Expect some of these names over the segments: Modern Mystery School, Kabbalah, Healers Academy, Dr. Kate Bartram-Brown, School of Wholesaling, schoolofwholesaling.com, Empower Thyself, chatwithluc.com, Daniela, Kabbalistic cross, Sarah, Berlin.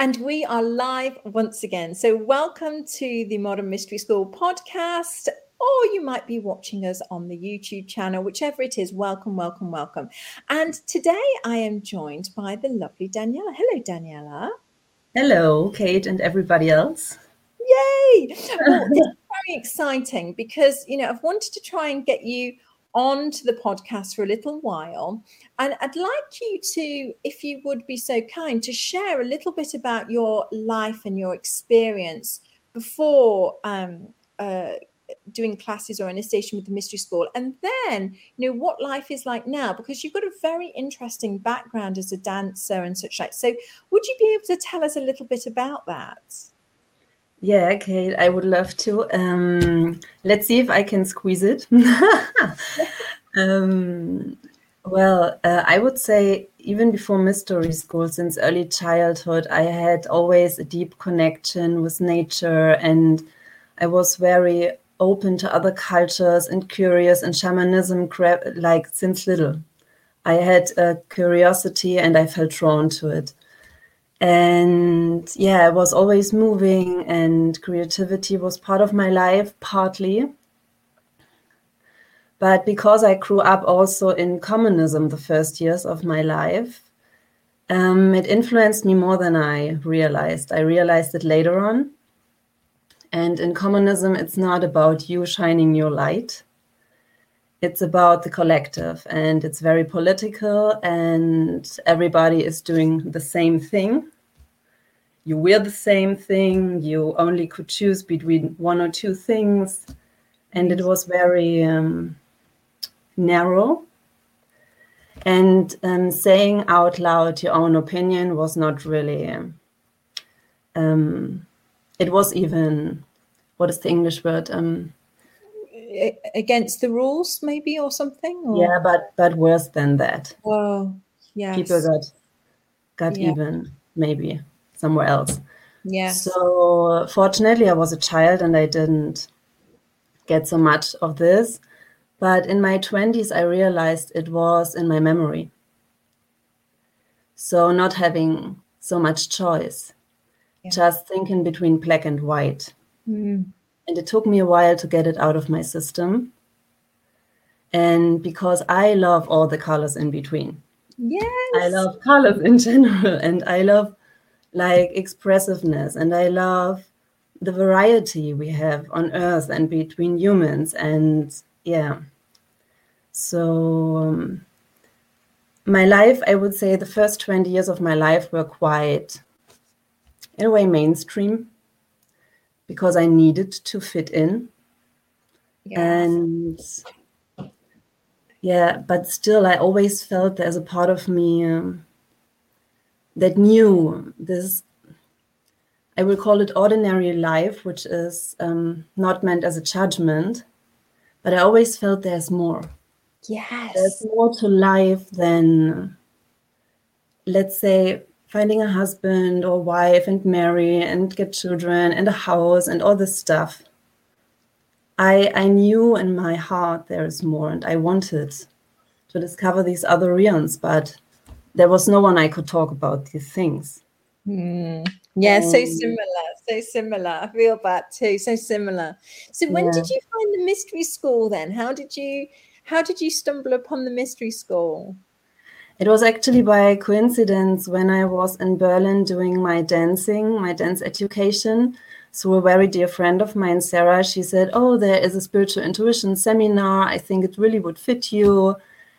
And we are live once again. So welcome to the Modern Mystery School podcast, or you might be watching us on the YouTube channel, whichever it is. Welcome, welcome, welcome. And today I am joined by the lovely Daniela. Hello, Daniela. Hello, Kate and everybody else. Yay! Well, this is very exciting because, you know, I've wanted to try and get you onto the podcast for a little while, and I'd like you to, if you would be so kind, to share a little bit about your life and your experience before doing classes or initiation with the mystery school, and then, you know, what life is like now, because you've got a very interesting background as a dancer and such like. So would you be able to tell us a little bit about that? Yeah, Kate, I would love to. Let's see if I can squeeze it. I would say even before mystery school, since early childhood, I had always a deep connection with nature, and I was very open to other cultures and curious, and shamanism like since little. I had a curiosity and I felt drawn to it. And yeah, I was always moving, and creativity was part of my life, partly. But because I grew up also in communism the first years of my life, it influenced me more than I realized. I realized it later on. And in communism, it's not about you shining your light. It's about the collective, and it's very political, and everybody is doing the same thing. You wear the same thing. You only could choose between one or two things. And it was very narrow. And saying out loud your own opinion was not really, it was even, what is the English word? Against the rules, maybe, or something? Or? Yeah, but worse than that. Oh, yeah. People got even, maybe, somewhere else. Yeah. So, fortunately, I was a child and I didn't get so much of this. But in my 20s, I realized it was in my memory. So, not having so much choice. Yeah. Just thinking between black and white. Mm. And it took me a while to get it out of my system. And because I love all the colors in between. Yes. I love colors in general. And I love like expressiveness. And I love the variety we have on Earth and between humans. And yeah. So my life, I would say the first 20 years of my life were quite, in a way, mainstream. Because I needed to fit in. Yes. And yeah, but still I always felt there's a part of me that knew this, I will call it ordinary life, which is not meant as a judgment, but I always felt there's more. Yes. There's more to life than, let's say, finding a husband or wife and marry and get children and a house and all this stuff. I knew in my heart there is more, and I wanted to discover these other realms, but there was no one I could talk about these things. Mm. Yeah, so similar. I feel bad too, so similar. So when did you find the mystery school then? How did you stumble upon the mystery school? It was actually by coincidence when I was in Berlin doing my dance education. So a very dear friend of mine, Sarah, she said, oh, there is a spiritual intuition seminar. I think it really would fit you.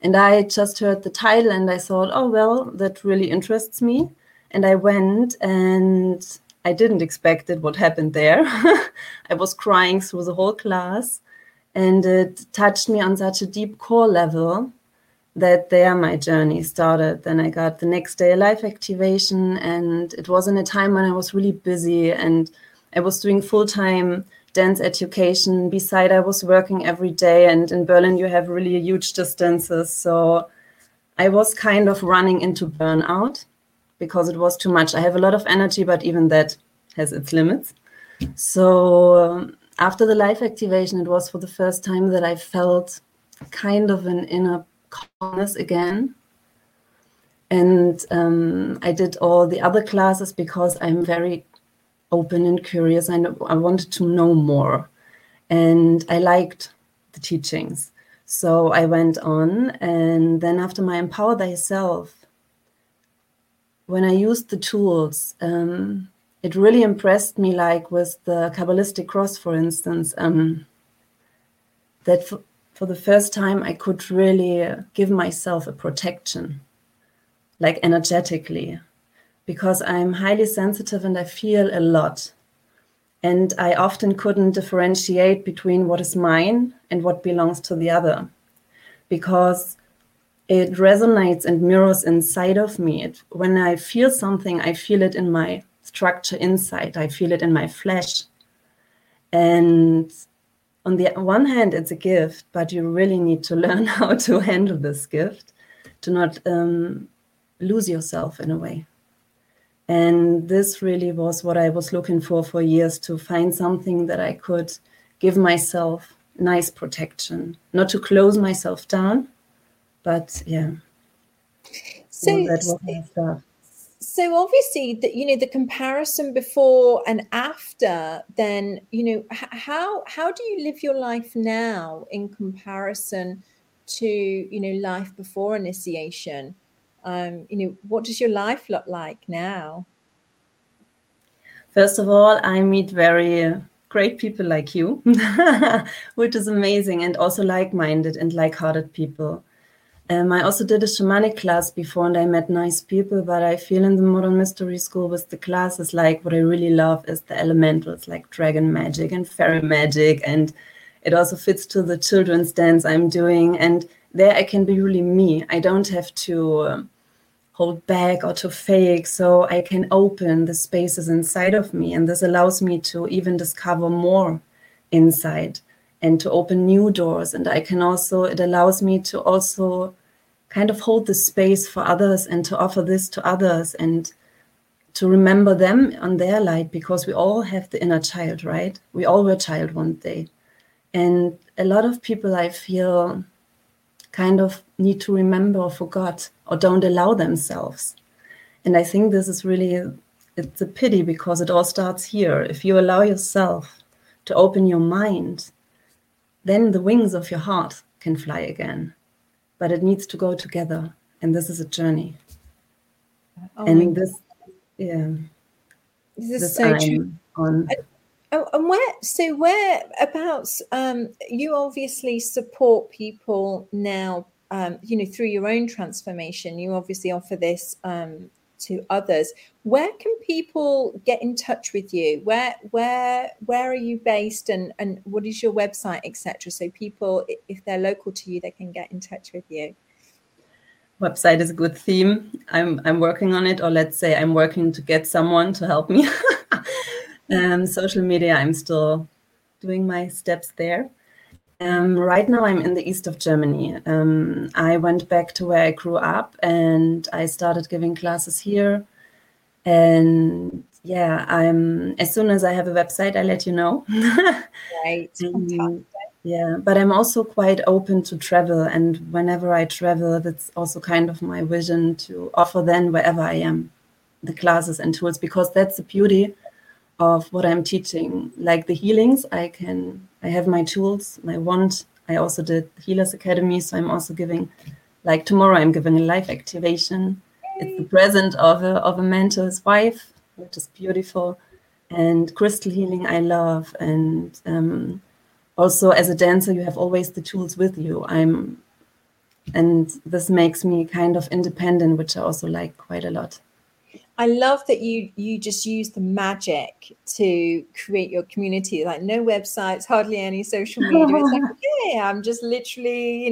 And I just heard the title and I thought, oh, well, that really interests me. And I went, and I didn't expect it, what happened there. I was crying through the whole class, and it touched me on such a deep core level that there my journey started. Then I got the next day a life activation, and it was in a time when I was really busy and I was doing full-time dance education. Beside, I was working every day, and in Berlin you have really huge distances. So I was kind of running into burnout because it was too much. I have a lot of energy, but even that has its limits. So after the life activation, it was for the first time that I felt kind of an inner calmness again. And I did all the other classes because I'm very open and curious. I wanted to know more. And I liked the teachings. So I went on. And then after my Empower Thyself, when I used the tools, it really impressed me, like with the Kabbalistic cross, for instance, that for the first time I could really give myself a protection. Like energetically, because I'm highly sensitive and I feel a lot. And I often couldn't differentiate between what is mine and what belongs to the other, because it resonates and mirrors inside of me. When I feel something, I feel it in my structure inside. I feel it in my flesh. And on the one hand, it's a gift, but you really need to learn how to handle this gift, to not lose yourself in a way. And this really was what I was looking for years, to find something that I could give myself nice protection, not to close myself down, but yeah. So that was my stuff. So obviously, that, you know, the comparison before and after, then, you know, how do you live your life now in comparison to, you know, life before initiation? You know, what does your life look like now? First of all, I meet very great people like you, which is amazing, and also like-minded and like-hearted people. I also did a shamanic class before, and I met nice people, but I feel in the Modern Mystery School with the classes, like what I really love is the elementals, like dragon magic and fairy magic, and it also fits to the children's dance I'm doing, and there I can be really me. I don't have to hold back or to fake, so I can open the spaces inside of me, and this allows me to even discover more inside and to open new doors. And I can also, it allows me to also kind of hold the space for others and to offer this to others and to remember them on their light, because we all have the inner child, right? We all were child one day. And a lot of people, I feel, kind of need to remember or forgot or don't allow themselves. And I think this is really, it's a pity, because it all starts here. If you allow yourself to open your mind, then the wings of your heart can fly again. But it needs to go together. And this is a journey. Oh, and this, yeah. This is so true. Oh, and whereabouts, you obviously support people now, you know, through your own transformation. You obviously offer this to others. Where can people get in touch with you? Where are you based, and what is your website, etc.? So people, if they're local to you, they can get in touch with you. Website is a good theme. I'm working on it, or let's say I'm working to get someone to help me. Social media, I'm still doing my steps there. Right now, I'm in the east of Germany. I went back to where I grew up, and I started giving classes here. And yeah, as soon as I have a website, I let you know. Right. Yeah, but I'm also quite open to travel. And whenever I travel, that's also kind of my vision, to offer then wherever I am the classes and tools, because that's the beauty of what I'm teaching, like the healings. I have my tools, my wand. I also did Healers Academy, so I'm also giving, like tomorrow I'm giving a life activation. Yay. It's the present of a mentor's wife, which is beautiful, and crystal healing I love, and also as a dancer you have always the tools with you. And this makes me kind of independent, which I also like quite a lot. I love that you just use the magic to create your community. Like no websites, hardly any social media. It's like, okay, I'm just literally,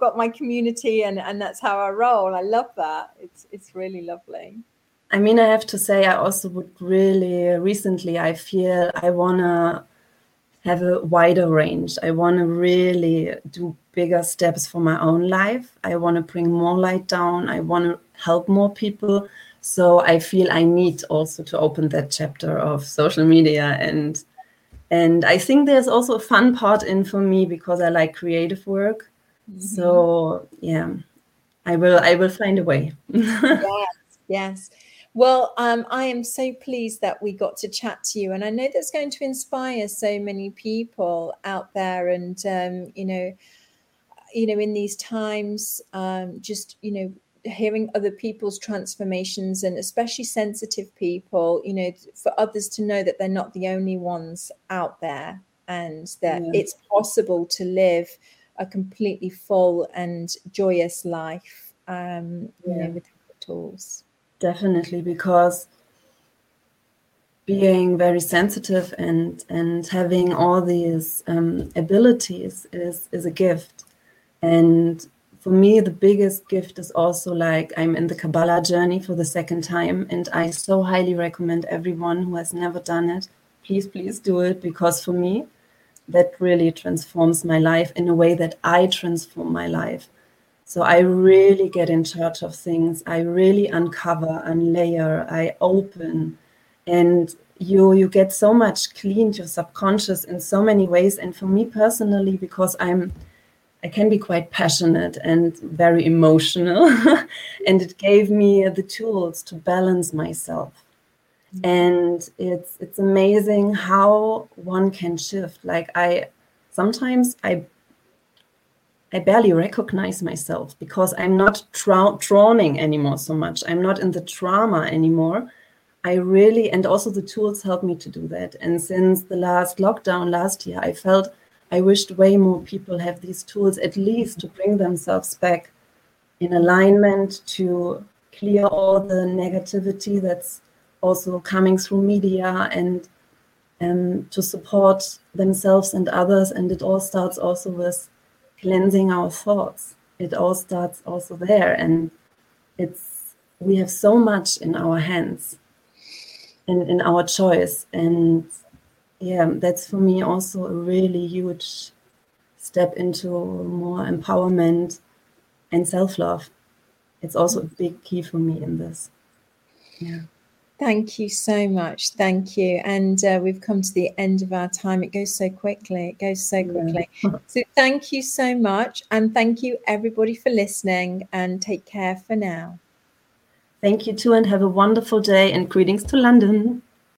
got my community, and that's how I roll. I love that. It's really lovely. I mean, I have to say, I also would really recently, I feel I wanna have a wider range. I want to really do bigger steps for my own life. I want to bring more light down. I want to help more people. So I feel I need also to open that chapter of social media. And I think there's also a fun part in for me because I like creative work. Mm-hmm. So yeah, I will find a way. Yes. Well, I am so pleased that we got to chat to you, and I know that's going to inspire so many people out there. And you know, in these times, just hearing other people's transformations, and especially sensitive people, you know, for others to know that they're not the only ones out there, and that it's possible to live a completely full and joyous life, you know, with tools. Definitely, because being very sensitive and having all these abilities is a gift. And for me, the biggest gift is also like I'm in the Kabbalah journey for the second time, and I so highly recommend everyone who has never done it, please do it, because for me, that really transforms my life in a way that I transform my life. So I really get in charge of things. I really uncover, unlayer, I open. And you get so much cleaned, your subconscious in so many ways. And for me personally, because I can be quite passionate and very emotional. And it gave me the tools to balance myself. Mm-hmm. And it's amazing how one can shift. Like I barely recognize myself because I'm not drowning anymore so much. I'm not in the drama anymore. And also the tools help me to do that. And since the last lockdown last year, I felt I wished way more people have these tools, at least to bring themselves back in alignment, to clear all the negativity that's also coming through media, and to support themselves and others. And it all starts also with cleansing our thoughts. It all starts also there, and we have so much in our hands and in our choice. And yeah, that's for me also a really huge step into more empowerment and self-love. It's also a big key for me in this. Yeah. Thank you so much. Thank you. And we've come to the end of our time. It goes so quickly. So thank you so much. And thank you, everybody, for listening. And take care for now. Thank you, too. And have a wonderful day. And greetings to London.